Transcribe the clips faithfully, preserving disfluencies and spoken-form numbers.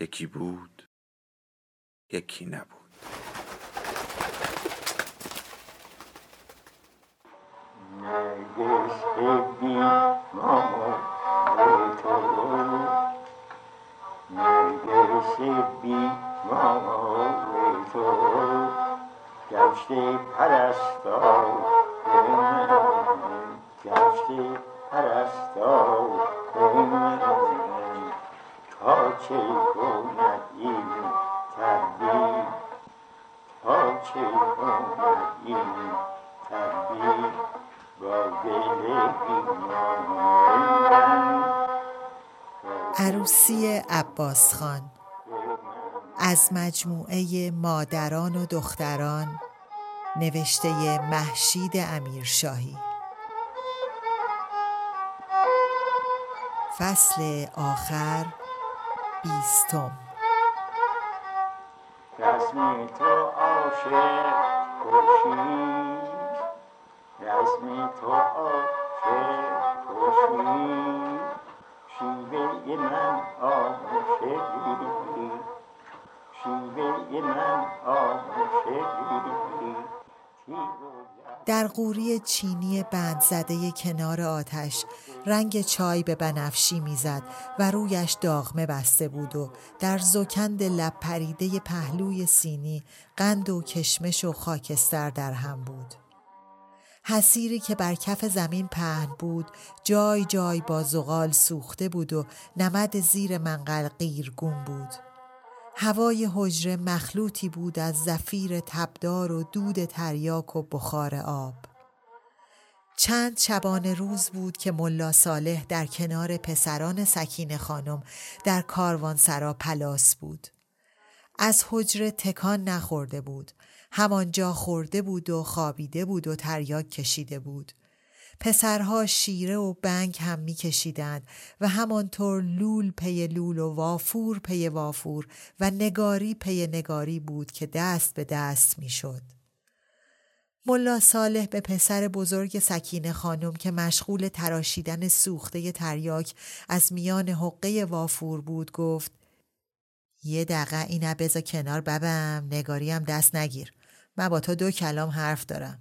یکی بود، یکی نبود. عروسی عباس خان از مجموعه مادران و دختران، نوشته مهشید امیرشاهی. فصل آخر، بیستم. رسمی تو عاشق خوشی، رسمی تو عاشق خوشی، شیوه من عاشقی، شیوه من عاشقی. در قوری چینی بند زده کنار آتش رنگ چای به بنفشی میزد و رویش داغمه بسته بود و در زوکند لب پریده پهلوی سینی قند و کشمش و خاکستر در هم بود. حصیری که بر کف زمین پهن بود جای جای با زغال سوخته بود و نمد زیر منقل قیرگون بود. هوای حجره مخلوطی بود از زفیر تبدار و دود تریاک و بخار آب. چند شبانه روز بود که ملا صالح در کنار پسران سکینه خانم در کاروانسرا پلاس بود. از حجره تکان نخورده بود، همانجا خورده بود و خوابیده بود و تریاک کشیده بود. پسرها شیره و بنگ هم می کشیدند و همانطور لول پی لول و وافور پی وافور و نگاری پی نگاری بود که دست به دست می شد. ملا صالح به پسر بزرگ سکینه خانم که مشغول تراشیدن سوخته تریاک از میان حقه وافور بود گفت: یه دقیقه اینه بذار کنار ببم، نگاریم دست نگیر، من با تو دو کلام حرف دارم.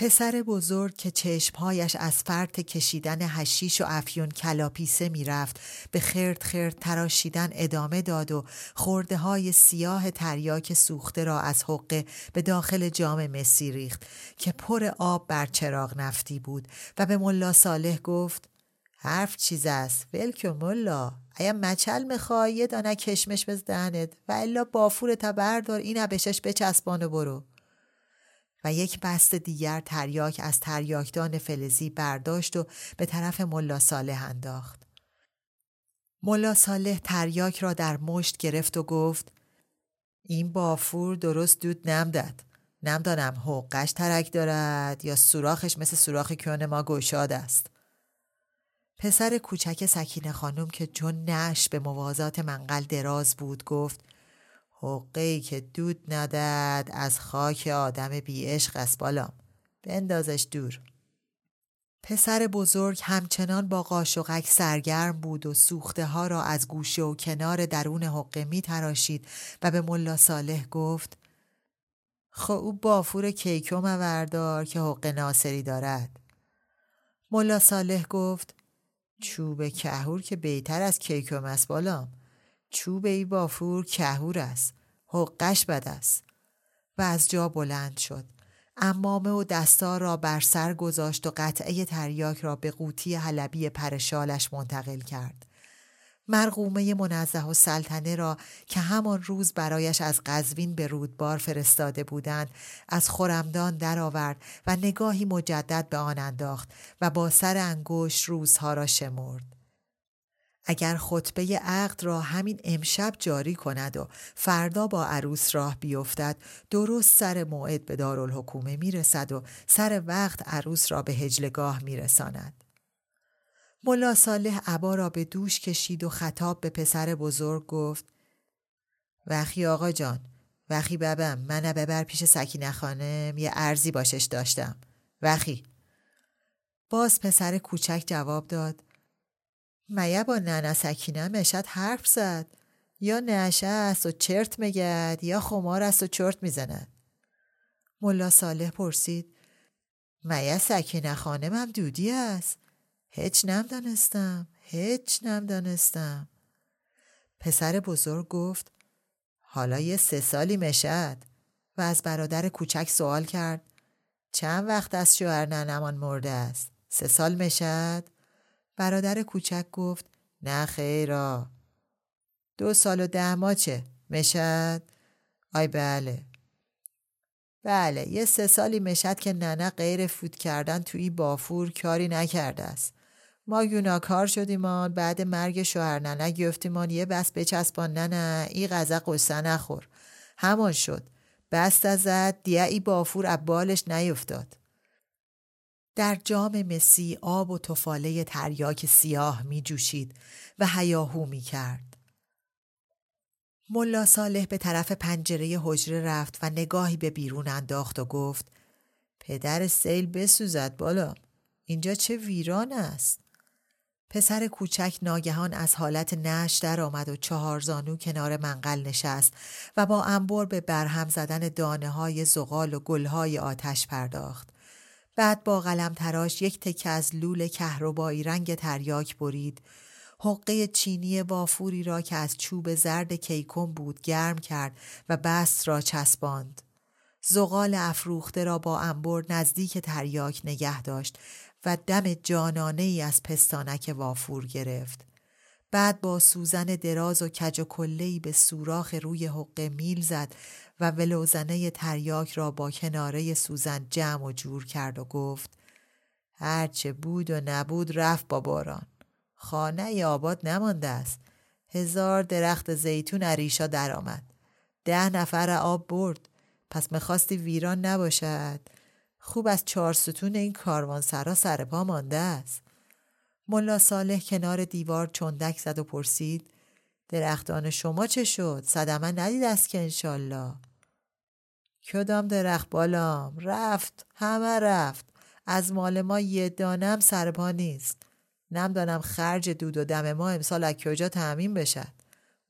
پسر بزرگ که چشمهایش از فرط کشیدن حشیش و افیون کلاپیسه می رفت به خرد خرد تراشیدن ادامه داد و خورده های سیاه تریاک سوخته را از حقه به داخل جام مسی ریخت که پر آب بر چراغ نفتی بود و به ملا صالح گفت: حرف چیز است ولکو ملا، ایا مچل میخوای یه دانه کشمش بز دهنت و الا بافور تا بردار این عبشش بچسبان و برو. و یک بست دیگر تریاک از تریاکدان فلزی برداشت و به طرف ملا صالح انداخت. ملا صالح تریاک را در مشت گرفت و گفت: این بافور درست دود نمدد، نمدانم حقش ترک دارد یا سوراخش مثل سوراخ کیون ما گشاد است. پسر کوچک سکینه خانم که جون نش به موازات منقل دراز بود گفت: حقه‌ای که دود نداد از خاک آدم بی عشق است، بالام بندازش دور. پسر بزرگ همچنان با قاشقک سرگرم بود و سوخته ها را از گوشه و کنار درون حقه می تراشید و به ملا صالح گفت: خب او بافور کیکم وردار که حقه ناصری دارد. ملا صالح گفت: چوب کهور که بیتر از کیکم است، بالام چوب ای بافور کهور است، حقش بد است. و از جا بلند شد، عمامه و دستار را بر سر گذاشت و قطعه تریاک را به قوطی حلبی پرشالش منتقل کرد. مرقومه منزهالسلطنه را که همان روز برایش از قزوین به رودبار فرستاده بودند از خرمدان درآورد و نگاهی مجدد به آن انداخت و با سر انگشت روزها را شمرد. اگر خطبه عقد را همین امشب جاری کند و فردا با عروس راه بیفتد، درست سر موعد به دارالحکومه میرسد و سر وقت عروس را به هجلگاه میرساند. ملا صالح عبا را به دوش کشید و خطاب به پسر بزرگ گفت: وقی آقا جان، وقی ببم، منو ببر پیش سکینه خانم، یه عرضی باشش داشتم. وقی. باز پسر کوچک جواب داد: مایه با ننه سکینه مشد حرف زد، یا نشه است و چرت میگد یا خمار است و چرت میزند. ملا صالح پرسید: مایه سکینه خانمم دودی است؟ هیچ نمیدانستم، هیچ نمیدانستم. پسر بزرگ گفت: حالا یه سه سالی مشد. و از برادر کوچک سوال کرد: چند وقت از شوهر ننمان مرده است؟ سه سال مشد؟ برادر کوچک گفت: نه خیرا. دو سال و ده ماه چه؟ مشد؟ آی بله. بله یه سه سالی مشد که ننه غیر فوت کردن توی بافور کاری نکرده است. ما یوناکار شدیمان، بعد مرگ شوهر ننه گفتیمان یه بس بچسبان ننه ای غذا قصه نخور. همان شد. بست ازد دیه ای بافور عبالش نیفتاد. در جام مسی آب و تفاله تریاک سیاه می جوشید و هیاهو می کرد. ملا صالح به طرف پنجره حجره رفت و نگاهی به بیرون انداخت و گفت: پدر سیل بسوزد بالا، اینجا چه ویران است. پسر کوچک ناگهان از حالت نعش در آمد و چهار زانو کنار منقل نشست و با انبر به برهم زدن دانه های زغال و گل های آتش پرداخت. بعد با قلم تراش یک تکه از لوله کهربایی رنگ تریاک برید، حقه چینی وافوری را که از چوب زرد کیکم بود گرم کرد و بست را چسباند. زغال افروخته را با انبر نزدیک تریاک نگه داشت و دم جانانه ای از پستانک وافور گرفت. بعد با سوزن دراز و کج و کله‌ای به سوراخ روی حقه میل زد و ولوزنه تریاک را با کناره سوزن جمع و جور کرد و گفت: هرچه بود و نبود رفت با باران. خانه آباد نمانده است. هزار درخت زیتون عریشا در آمد. ده نفر آب برد. پس میخواستی ویران نباشد. خوب از چهار ستون این کاروانسرا سرپا مانده است. ملا صالح کنار دیوار چندک زد و پرسید: درختان شما چه شد؟ صدمه ندید است که انشالله. کدام درخت بالام؟ رفت، همه رفت. از مال ما یه دانم سرپا نیست. نمیدانم خرج دود و دم ما امسال از کجا تأمین بشد.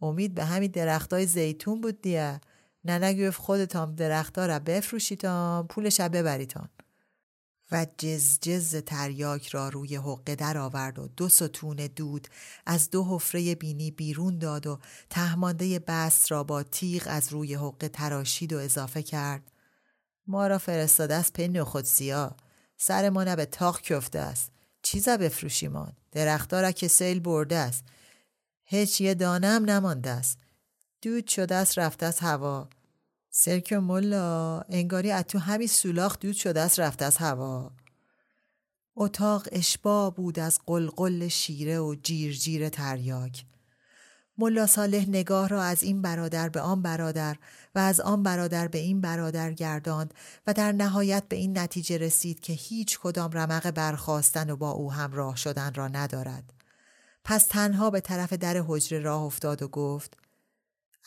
امید به همین درختای زیتون بود دیه. ننه گفت خودتان درختا را بفروشیتان، پولش را ببریتان. و جز جز تریاک را روی حقه در آورد و دو ستون دود از دو حفره بینی بیرون داد و تهمانده بست را با تیغ از روی حقه تراشید و اضافه کرد: ما را فرستاده است پی نخودسیا. سر ما نه به تاق کفته است. چیزا بفروشیمان. درختا را که سیل برده است. هیچ یه دانه هم نمانده است. دود شده است رفته از هوا. سرک ملا، انگاری از تو همین سولاخ دود شده است رفته از هوا. اتاق اشباع بود از قلقل شیره و جیرجیر تریاک. ملا صالح نگاه را از این برادر به آن برادر و از آن برادر به این برادر گرداند و در نهایت به این نتیجه رسید که هیچ کدام رمق برخاستن و با او همراه شدن را ندارد. پس تنها به طرف در حجره راه افتاد و گفت: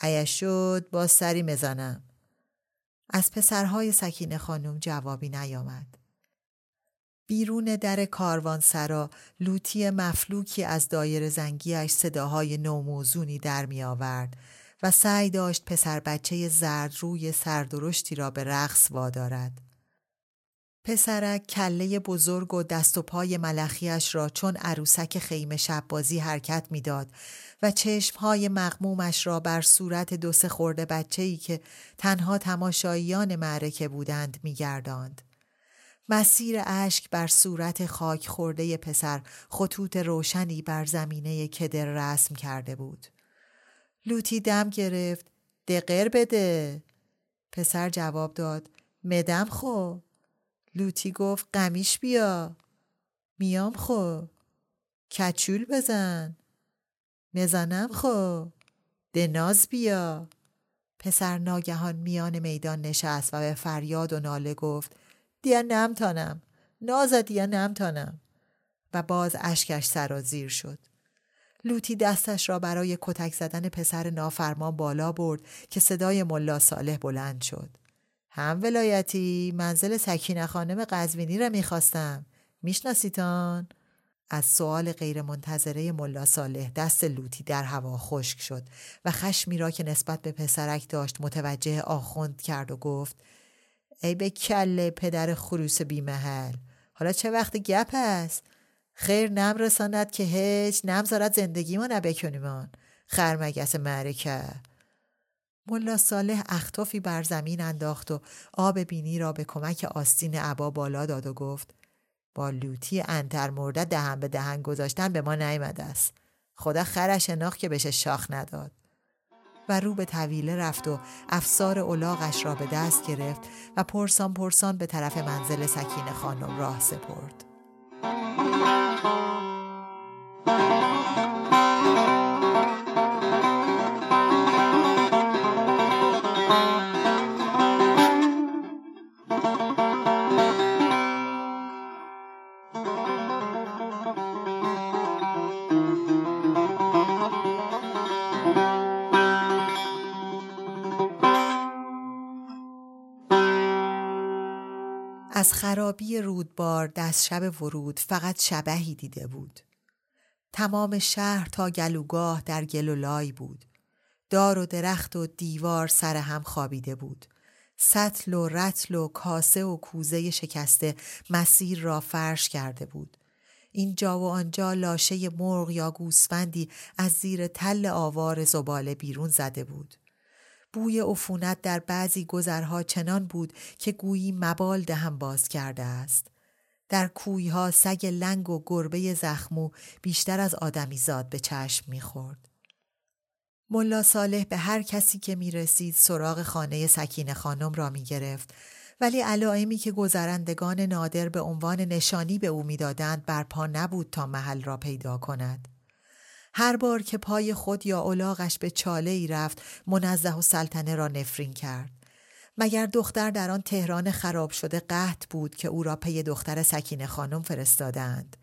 ایا شد با سری مزنم. از پسرهای سکینه خانم جوابی نیامد. بیرون در کاروانسرا لوتی مفلوکی از دایره زنگیش صداهای نوموزونی در می آورد و سعی داشت پسر بچه زرد روی سردرشتی را به رقص وادارد. پسرک کله بزرگ و دست و پای ملخیش را چون عروسک خیمه شب بازی حرکت می داد و چشمهای مغمومش را بر صورت دو سه خورده بچه‌ای که تنها تماشاییان معرکه بودند می گرداند. مسیر اشک بر صورت خاک خورده پسر خطوط روشنی بر زمینه کدر رسم کرده بود. لوتی دم گرفت. دقر بده. پسر جواب داد. مدم خو. لوتی گفت قمیش بیا. میام خو. کچول بزن. مزنم خو. دناز بیا. پسر ناگهان میان میدان نشست و به فریاد و ناله گفت دیا نمتانم، نازا دیا نمتانم و باز اشکش سرازیر شد. لوتی دستش را برای کتک زدن پسر نافرمان بالا برد که صدای ملا صالح بلند شد. هم ولایتی منزل سکینه خانم قزوینی را میخواستم. میشناسیتان؟ از سوال غیر منتظره ملا صالح دست لوتی در هوا خشک شد و خشمی را که نسبت به پسرک داشت متوجه آخوند کرد و گفت ای به کله پدر خروس بی محل، حالا چه وقت گپ است؟ خیر نم رساند که هیچ، نم زارد زندگی ما نبکنیمان، خرمگس معرکه. ملا صالح اختافی بر زمین انداخت و آب بینی را به کمک آستین عبا بالا داد و گفت با لوتی انتر مرده دهن به دهن گذاشتن به ما نیامده است. خدا خرش انداخت که بهش شاخ نداد. و رو به طویله رفت و افسار الاغش را به دست گرفت و پرسان پرسان به طرف منزل سکینه خانم راه سپرد. از خرابی رودبار دست شب ورود فقط شبحی دیده بود. تمام شهر تا گلوگاه در گلولای بود. دار و درخت و دیوار سر هم خوابیده بود. سطل و رطل و کاسه و کوزه شکسته مسیر را فرش کرده بود. اینجا و آنجا لاشه مرغ یا گوسفندی از زیر تل آوار زباله بیرون زده بود. بوی عفونت در بعضی گذرها چنان بود که گویی مبال دهن باز کرده است. در کویها سگ لنگ و گربه زخمو بیشتر از آدمیزاد به چشم می‌خورد. ملا صالح به هر کسی که می‌رسید سراغ خانه سکینه خانم را می‌گرفت، ولی علائمی که گذرندگان نادر به عنوان نشانی به او می‌دادند برپا نبود تا محل را پیدا کند. هر بار که پای خود یا الاغش به چاله ای رفت منزهالسلطنه را نفرین کرد. مگر دختر در آن تهران خراب شده قحط بود که او را پی دختر سکینه خانم فرستادند.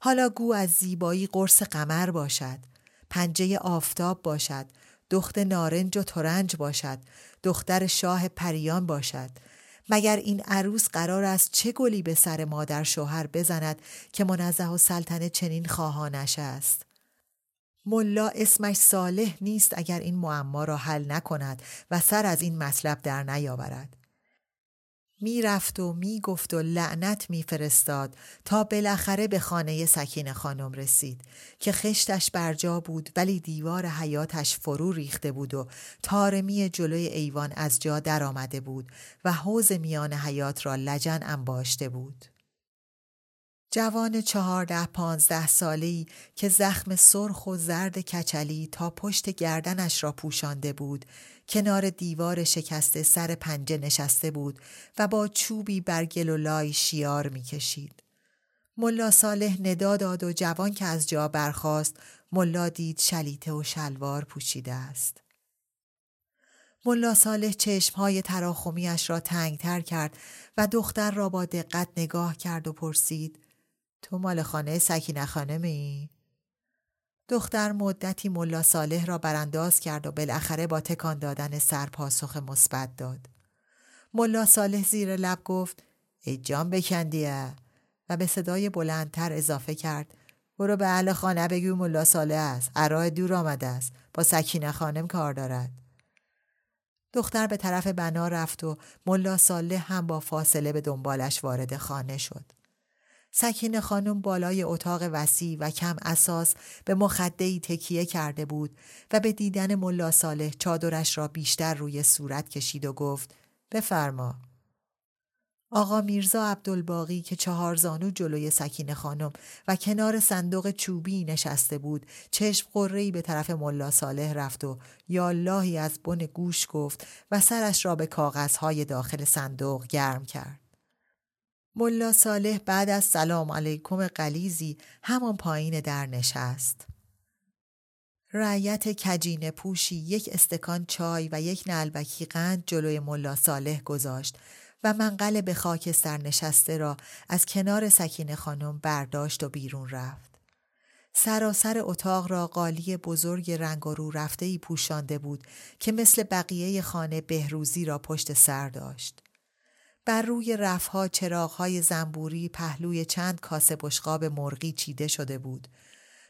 حالا گو از زیبایی قرص قمر باشد، پنجه آفتاب باشد، دخت نارنج و ترنج باشد، دختر شاه پریان باشد. مگر این عروس قرار است چه گلی به سر مادر شوهر بزند که منزهالسلطنه چنین خواهانش است؟ ملا اسمش صالح نیست اگر این معما را حل نکند و سر از این مطلب در نیاورد. می رفت و می گفت و لعنت می فرستاد تا بالاخره به خانه سکینه خانم رسید که خشتش برجا بود ولی دیوار حیاتش فرو ریخته بود و تارمی جلوی ایوان از جا در آمده بود و حوض میان حیات را لجن انباشته بود. جوان چهارده پانزده ساله‌ای که زخم سرخ و زرد کچلی تا پشت گردنش را پوشانده بود، کنار دیوار شکسته سر پنجه نشسته بود و با چوبی بر گلولای شیار می‌کشید. ملا صالح ندا داد و جوان که از جا برخاست، ملا دید شلیته و شلوار پوشیده است. ملا صالح چشم‌های تراخمی‌اش را تنگ‌تر کرد و دختر را با دقت نگاه کرد و پرسید: تو مال خانه سکینه خانمی؟ دختر مدتی ملا صالح را برانداز کرد و بالاخره با تکان دادن سر پاسخ مثبت داد. ملا صالح زیر لب گفت ای جان بکندیه و به صدای بلندتر اضافه کرد برو به اهل خانه بگو ملا صالح است، اراه دور آمده است، با سکینه خانم کار دارد. دختر به طرف بنا رفت و ملا صالح هم با فاصله به دنبالش وارد خانه شد. سکینه خانم بالای اتاق وسیع و کم اساس به مخده‌ای تکیه کرده بود و به دیدن ملا صالح چادرش را بیشتر روی صورت کشید و گفت بفرما. آقا میرزا عبدالباقی که چهار زانو جلوی سکینه خانم و کنار صندوق چوبی نشسته بود، چشم قره‌ای به طرف ملا صالح رفت و یا اللهی از بن گوش گفت و سرش را به کاغذهای داخل صندوق گرم کرد. ملا صالح بعد از سلام علیکم غلیظی همان پایین در نشست. رعیت کجینه پوشی یک استکان چای و یک نعلبکی قند جلوی ملا صالح گذاشت و منقل به خاک سرنشسته را از کنار سکینه خانم برداشت و بیرون رفت. سراسر اتاق را قالی بزرگ رنگ رو رفته‌ای پوشانده بود که مثل بقیه خانه بهروزی را پشت سر داشت. بر روی رفها چراغ‌های زنبوری پهلوی چند کاسه بشقاب مرغی چیده شده بود.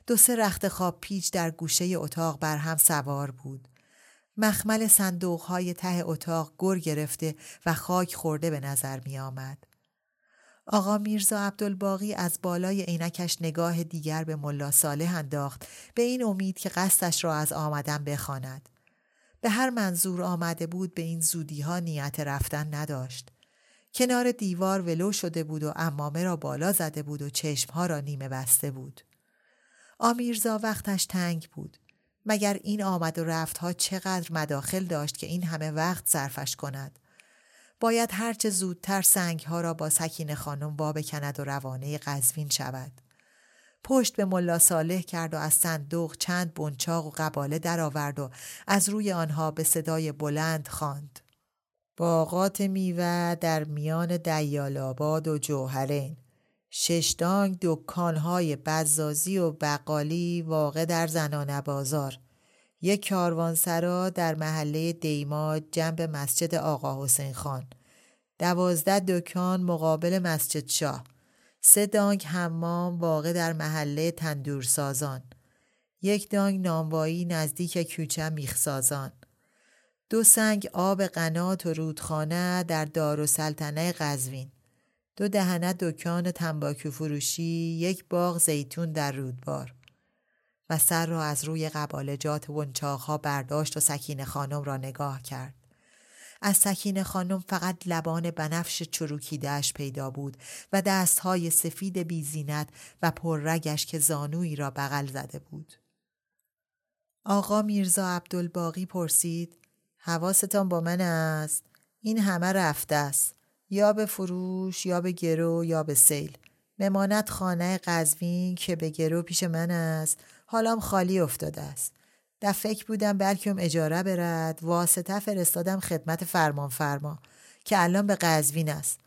دو سه رخت خواب پیچ در گوشه اتاق بر هم سوار بود. مخمل صندوق‌های ته اتاق گر گرفته و خاک خورده به نظر می آمد. آقا میرزا عبدالباقی از بالای عینکش نگاه دیگر به ملا صالح انداخت، به این امید که قصدش را از آمدن بخواند. به هر منظور آمده بود، به این زودی‌ها نیت رفتن نداشت. کنار دیوار ولو شده بود و عمامه را بالا زده بود و چشمها را نیمه بسته بود. آمیرزا وقتش تنگ بود. مگر این آمد و رفتها چقدر مداخل داشت که این همه وقت صرفش کند؟ باید هرچه زودتر سنگها را با سکینه خانم وابکند و روانه قزوین شود. پشت به ملا صالح کرد و از صندوق چند بنچاق و قباله درآورد و از روی آنها به صدای بلند خواند: باغات میوه در میان دیال‌آباد و جوهرین، ششدانگ دکانهای بزازی و بقالی واقع در زنانه بازار، یک کاروانسرا در محله دیماد جنب مسجد آقا حسین خان، دوازده دکان مقابل مسجد شاه، سه دانگ حمام واقع در محله تندورسازان، یک دانگ نانوایی نزدیک کوچه میخسازان، دو سنگ آب قنات و رودخانه در دارالسلطنه قزوین، دو دهنه دکان تنباکو فروشی، یک باغ زیتون در رودبار. و سر را از روی قبالجات ونچاخها برداشت و سکینه خانم را نگاه کرد. از سکینه خانم فقط لبان بنفش چروکیده‌اش پیدا بود و دستهای سفید بیزینت و پررگش که زانویی را بغل زده بود. آقا میرزا عبدالباقی پرسید: حواستان با من است؟ این همه رفته است، یا به فروش، یا به گرو، یا به سیل. ممانت خانه قزوین که به گرو پیش من است، حالام خالی افتاده است. در فکر بودم بلکم اجاره برد، واسطه فرستادم خدمت فرمان فرما که الان به قزوین است.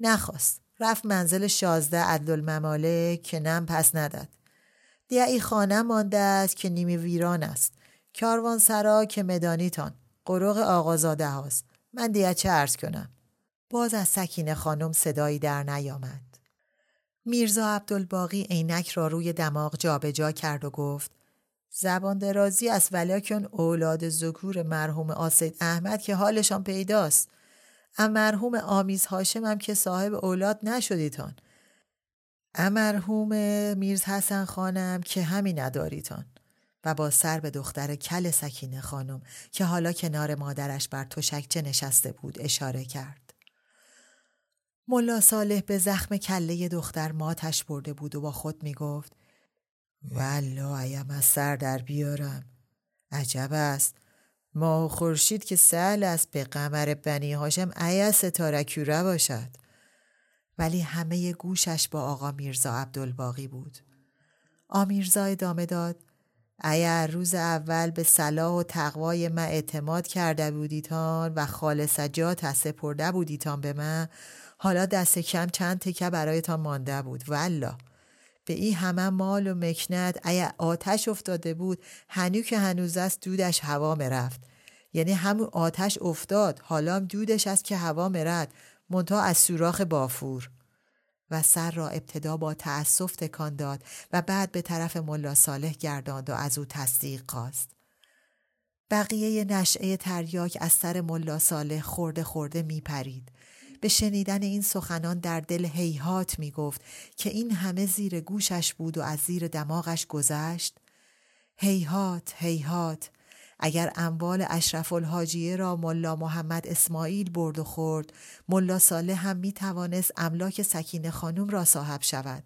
نخواست، رفت منزل شازده عدلالممالک که نم پس نداد. دیعی خانه مانده است که نیمی ویران است. کاروان سرا که مدانیتان، قروق آغازاده هاست. من دیگه چه عرض کنم؟ باز از سکینه خانم صدایی در نیامد. میرزا عبدالباقی عینک را روی دماغ جابجا کرد و گفت: زبان درازی است، ولیکن اولاد ذکور مرحوم آسید احمد که حالشان پیداست. ام مرحوم آمیز هاشم هم که صاحب اولاد نشدیتان. ام مرحوم میرز حسن خانم که همی نداریتان. و با سر به دختر کل سکینه خانم که حالا کنار مادرش بر تشکچه نشسته بود اشاره کرد. ملا صالح به زخم کله دختر ماتش برده بود و با خود می گفت: والله ایم از سر در بیارم. عجب است، ما خورشید که سهل است به قمر بنی هاشم ای ستاره کوره باشد. ولی همه گوشش با آقا میرزا عبدالباقی بود. آمیرزا ادامه داد: اگر روز اول به صلاح و تقوای من اعتماد کرده بودیتان و خالصجات سپرده بودیتان به من، حالا دست کم چند تکه برایتان مانده بود. والله به این همه مال و مکنت اگر آتش افتاده بود، هنو که هنوز است دودش هوا مرفت. یعنی همون آتش افتاد، حالا هم دودش است که هوا مرد، منتها از سوراخ بافور. و سر را ابتدا با تأسف تکان داد و بعد به طرف ملا صالح گرداند و از او تصدیق خواست. بقیه نشعه تریاک از سر ملا صالح خورده خورده می پرید. به شنیدن این سخنان در دل هیهات می گفت که این همه زیر گوشش بود و از زیر دماغش گذشت. هیهات، هیهات، اگر اموال اشرف الحاجیه را ملا محمد اسماعیل برد و خورد، ملا صالح هم می توانست املاک سکینه خانم را صاحب شود،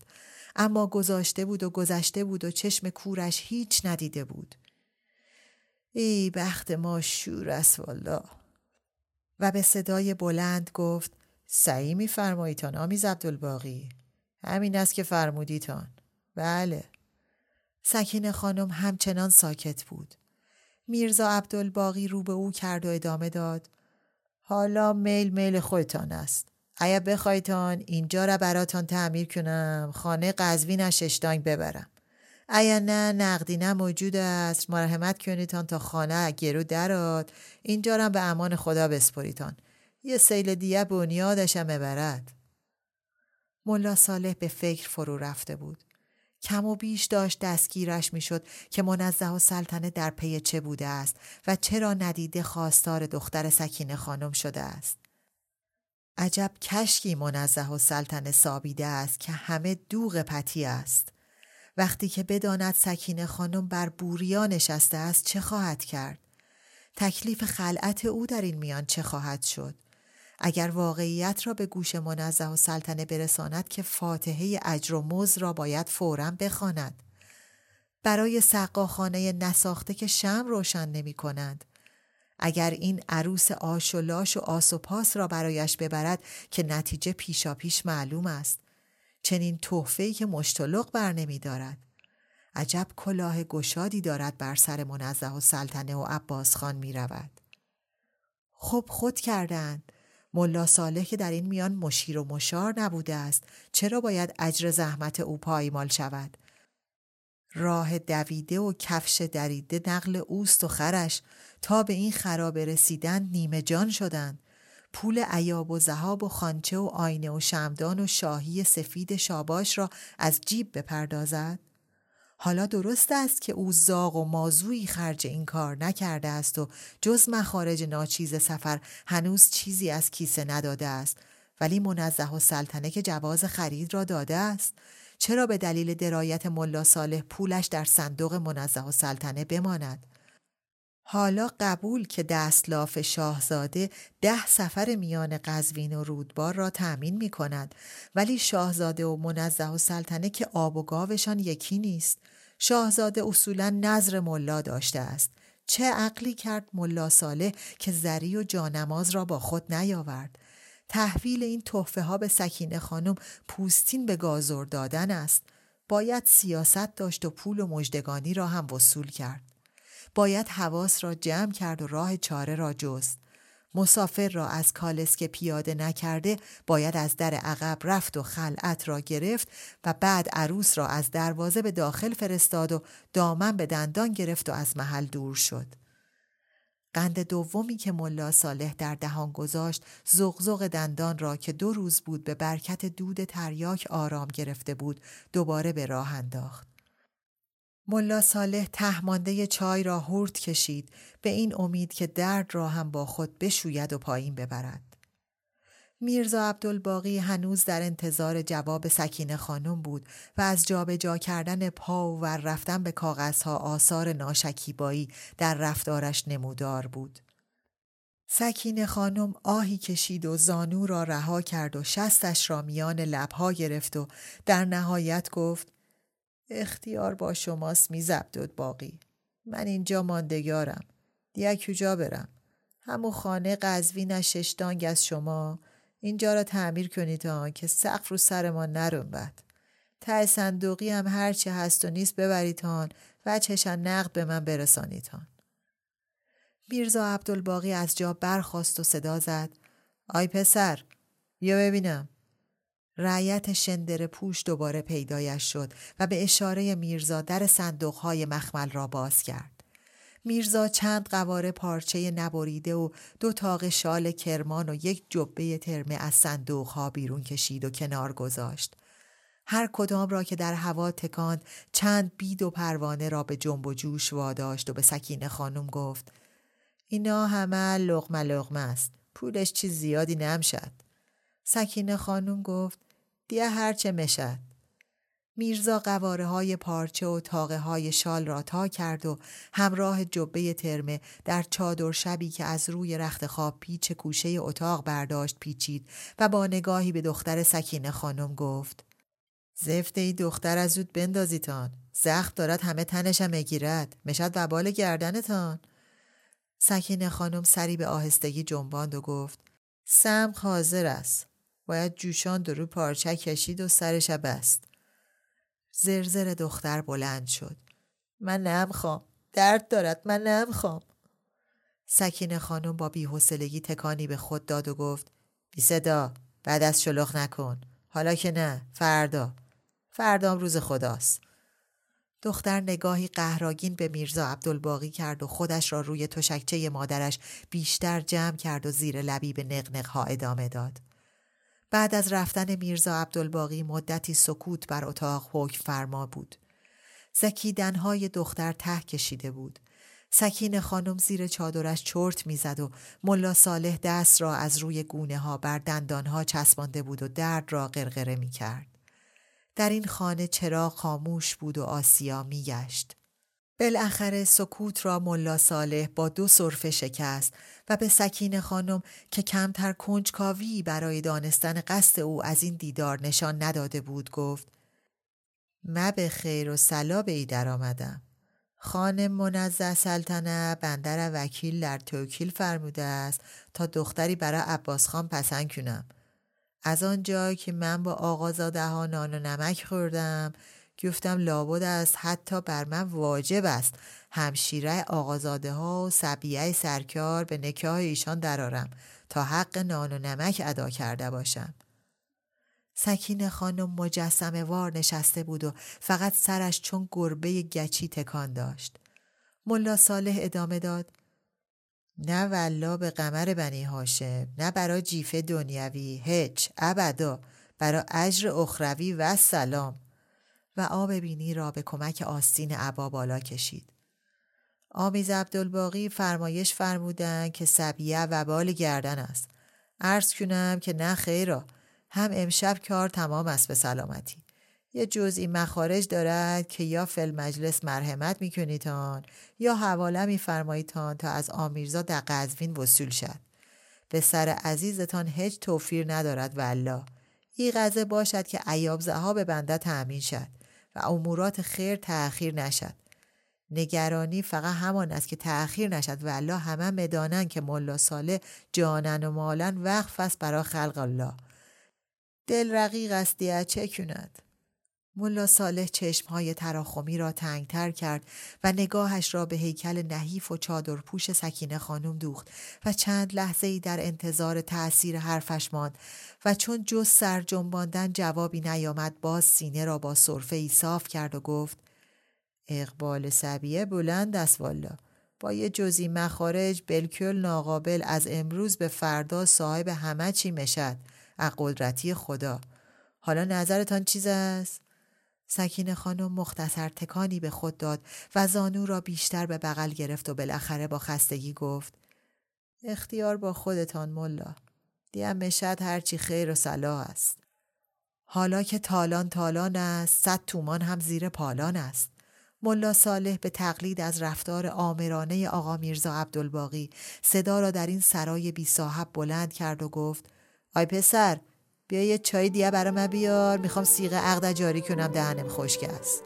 اما گذاشته بود و گذشته بود و چشم کورش هیچ ندیده بود. ای بخت ما شور است والا. و به صدای بلند گفت: سعی می فرماییتان آمیز عبدالباقی؟ همین است که فرمودیتان. بله. سکینه خانم همچنان ساکت بود. میرزا عبدالباقی رو به او کرد و ادامه داد: حالا میل میل خودتان است. اگه بخوایتان اینجا را براتان تعمیر کنم، خانه قزوین ششتانگ ببرم. اگه نه نقدی نه موجود است، مرحمت کنیتان تا خانه گرو دراد، اینجا را به امان خدا بسپریتان. یه سیل دیه بنیادشم ببرد. ملا صالح به فکر فرو رفته بود. کم و بیش داشت دستگیرش می شد که منزهالسلطنه در پی چه بوده است و چرا ندیده خواستار دختر سکینه خانم شده است. عجب کشکی منزهالسلطنه سابیده است که همه دوغ پتی است. وقتی که بداند سکینه خانم بر بوریا نشسته است چه خواهد کرد؟ تکلیف خلعت او در این میان چه خواهد شد؟ اگر واقعیت را به گوش منزهالسلطنه برساند که فاتحه اجر و مزد را باید فوراً بخواند. برای سقاخانه نساخته که شمع روشن نمی کنند. اگر این عروس آش و لاش و آس و پاس را برایش ببرد که نتیجه پیشا پیش معلوم است. چنین تحفه‌ای که مشتلق بر نمی دارد. عجب کلاه گشادی دارد بر سر منزهالسلطنه و عباس خان می رود. خب خود کردند. ملا صالح که در این میان مشیر و مشار نبوده است، چرا باید اجر زحمت او پایمال شود؟ راه دویده و کفش دریده نقل اوست و خرش، تا به این خرابه رسیدن نیمه جان شدند. پول عیاب و ذهاب و خانچه و آینه و شمدان و شاهی سفید شاباش را از جیب بپردازد؟ حالا درست است که او زاغ و مازویی خرج این کار نکرده است و جز مخارج ناچیز سفر هنوز چیزی از کیسه نداده است، ولی منزهالسلطنه که جواز خرید را داده است، چرا به دلیل درایت ملا صالح پولش در صندوق منزهالسلطنه بماند؟ حالا قبول که دستلاف شاهزاده ده سفر میان قزوین و رودبار را تأمین می کند، ولی شاهزاده و منزهالسلطنه که آب و گاوشان یکی نیست. شاهزاده اصولا نظر ملا داشته است. چه عقلی کرد ملا صالح که زری و جانماز را با خود نیاورد؟ تحویل این تحفه ها به سکینه خانم پوستین به گازور دادن است. باید سیاست داشت و پول و مژدگانی را هم وصول کرد. باید حواس را جمع کرد و راه چاره را جست. مسافر را از کالسکه پیاده نکرده باید از در عقب رفت و خلعت را گرفت و بعد عروس را از دروازه به داخل فرستاد و دامن به دندان گرفت و از محل دور شد. قند دومی که ملا صالح در دهان گذاشت زغزغ دندان را که دو روز بود به برکت دود تریاک آرام گرفته بود دوباره به راه انداخت. ملا صالح تهمانده چای را هورد کشید به این امید که درد را هم با خود بشوید و پایین ببرد. میرزا عبدالباقی هنوز در انتظار جواب سکینه خانم بود و از جابجا کردن پا و ور رفتن به کاغذها آثار ناشکیبایی در رفتارش نمودار بود. سکینه خانم آهی کشید و زانو را رها کرد و شستش را میان لبها گرفت و در نهایت گفت: اختیار با شماست میز عبدالباقی. من اینجا ماندگارم. دیگه کجا برم؟ همون خانه قزوین ششتانگ از شما. اینجا را تعمیر کنید آن که سقف رو سر ما نرومد. ته صندوقی هم هرچی هست و نیست ببرید آن و چشن نقد به من برسانید آن. میرزا عبدالباقی از جا برخاست و صدا زد: آی پسر، بیا ببینم. رعیت شندر پوش دوباره پیدایش شد و به اشاره میرزا در صندوقهای مخمل را باز کرد. میرزا چند قواره پارچه نبریده و دو تاق شال کرمان و یک جبه ترمه از صندوقها بیرون کشید و کنار گذاشت. هر کدام را که در هوا تکاند چند بید و پروانه را به جنب و جوش واداشت و به سکینه خانم گفت: اینا همه لقمه لقمه است. پولش چیز زیادی نمشد. سکینه خانم گفت: دیه هرچه مشد. میرزا قواره های پارچه و تاقه های شال را تا کرد و همراه جبه ترمه در چادر شبی که از روی رخت خواب پیچ گوشه اتاق برداشت پیچید و با نگاهی به دختر سکینه خانم گفت: زفت ای دختر از زود بندازیتان، زخم دارد همه تنشم میگیرد، مشد وبال گردنتان. سکینه خانم سری به آهستگی جنباند و گفت: سم حاضر است، باید جوشان درو پارچه کشید و سرش بست. زرزر دختر بلند شد: من نمیخوام، درد دارد، من نمیخوام. سکینه خانم با بی‌حوصلگی تکانی به خود داد و گفت: بی صدا، بعد از شلوغ نکن، حالا که نه، فردا، فردام روز خداست. دختر نگاهی قهرآگین به میرزا عبدالباقی کرد و خودش را روی تشکچه مادرش بیشتر جمع کرد و زیر لبی به نقنقها ادامه داد. بعد از رفتن میرزا عبدالباقی مدتی سکوت بر اتاق حکم فرما بود. زکیدنهای دختر ته کشیده بود. سکینه خانم زیر چادرش چرت میزد و ملا صالح دست را از روی گونه ها بر دندان ها چسبانده بود و درد را قرقره می کرد. در این خانه چراغ خاموش بود و آسیا می گشت. بالاخره سکوت را ملا صالح با دو سرفه شکست و به سکینه خانم که کمتر کنجکاوی برای دانستن قصد او از این دیدار نشان نداده بود گفت: من به خیر و صلا به ای در آمدم. خانم منزهالسلطنه بندر وکیل در توکیل فرموده است تا دختری برای عباس خان پسند کنم. از آن جایی که من با آقازاده ها نان و نمک خوردم، گفتم لابد است، حتی بر من واجب است همشیره آقازاده ها و صبیه سرکار به نکاح ایشان درآرم تا حق نان و نمک ادا کرده باشم. سکینه خانم مجسمه وار نشسته بود و فقط سرش چون گربه گچی تکان داشت. ملا صالح ادامه داد: نه والله به قمر بنی هاشم، نه برای جیفه دنیوی، هیچ، ابدا، برای اجر اخروی و سلام. و آب بینی را به کمک آستین عبا بالا کشید. آمیز عبدالباقی فرمایش فرمودن که سبیه وبال گردن است. عرض کنم که نه خیرا، هم امشب کار تمام است به سلامتی. یه جزئی مخارج دارد که یا فل مجلس مرحمت میکنیتان یا حواله میفرماییتان تا از آمیرزا در قزوین وصول شد. به سر عزیزتان هیچ توفیر ندارد والله. این قضه باشد که ایابزه ها به بنده تأمین شد و امورات خیر تأخیر نشد. نگرانی فقط همان است که تأخیر نشد. والله همه مدانن که ملا صالح جانن و مالن وقف است برای خلق الله. دل رقیق است دیه چه کند؟ ملا صالح چشمهای تراخمی را تنگتر کرد و نگاهش را به هیکل نحیف و چادرپوش سکینه خانم دوخت و چند لحظه‌ای در انتظار تأثیر حرفش ماند و چون جز سر جنباندن جوابی نیامد باز سینه را با سرفه‌ای صاف کرد و گفت: اقبال صبیه بلند است والا. با یه جزئی مخارج بالکل ناقابل از امروز به فردا صاحب همه چی میشد از قدرتی خدا. حالا نظرتان چیز است؟ سکینه خانم مختصر تکانی به خود داد و زانو را بیشتر به بغل گرفت و بالاخره با خستگی گفت: اختیار با خودتان ملا. دیم مشهد هرچی خیر و صلاح است. حالا که تالان تالان است، صد تومان هم زیر پالان است. ملا صالح به تقلید از رفتار آمرانه آقا میرزا عبدالباقی صدا را در این سرای بی صاحب بلند کرد و گفت: آی پسر، بیا یه چای دیگه برا من بیار، میخوام صیغه عقد جاری کنم، دهنم خشک است.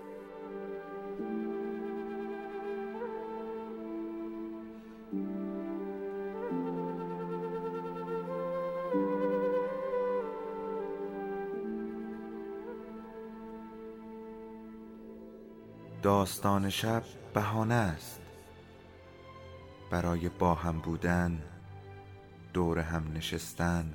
داستان شب بهانه است برای با هم بودن، دور هم نشستن،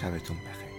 شبتون بخیر.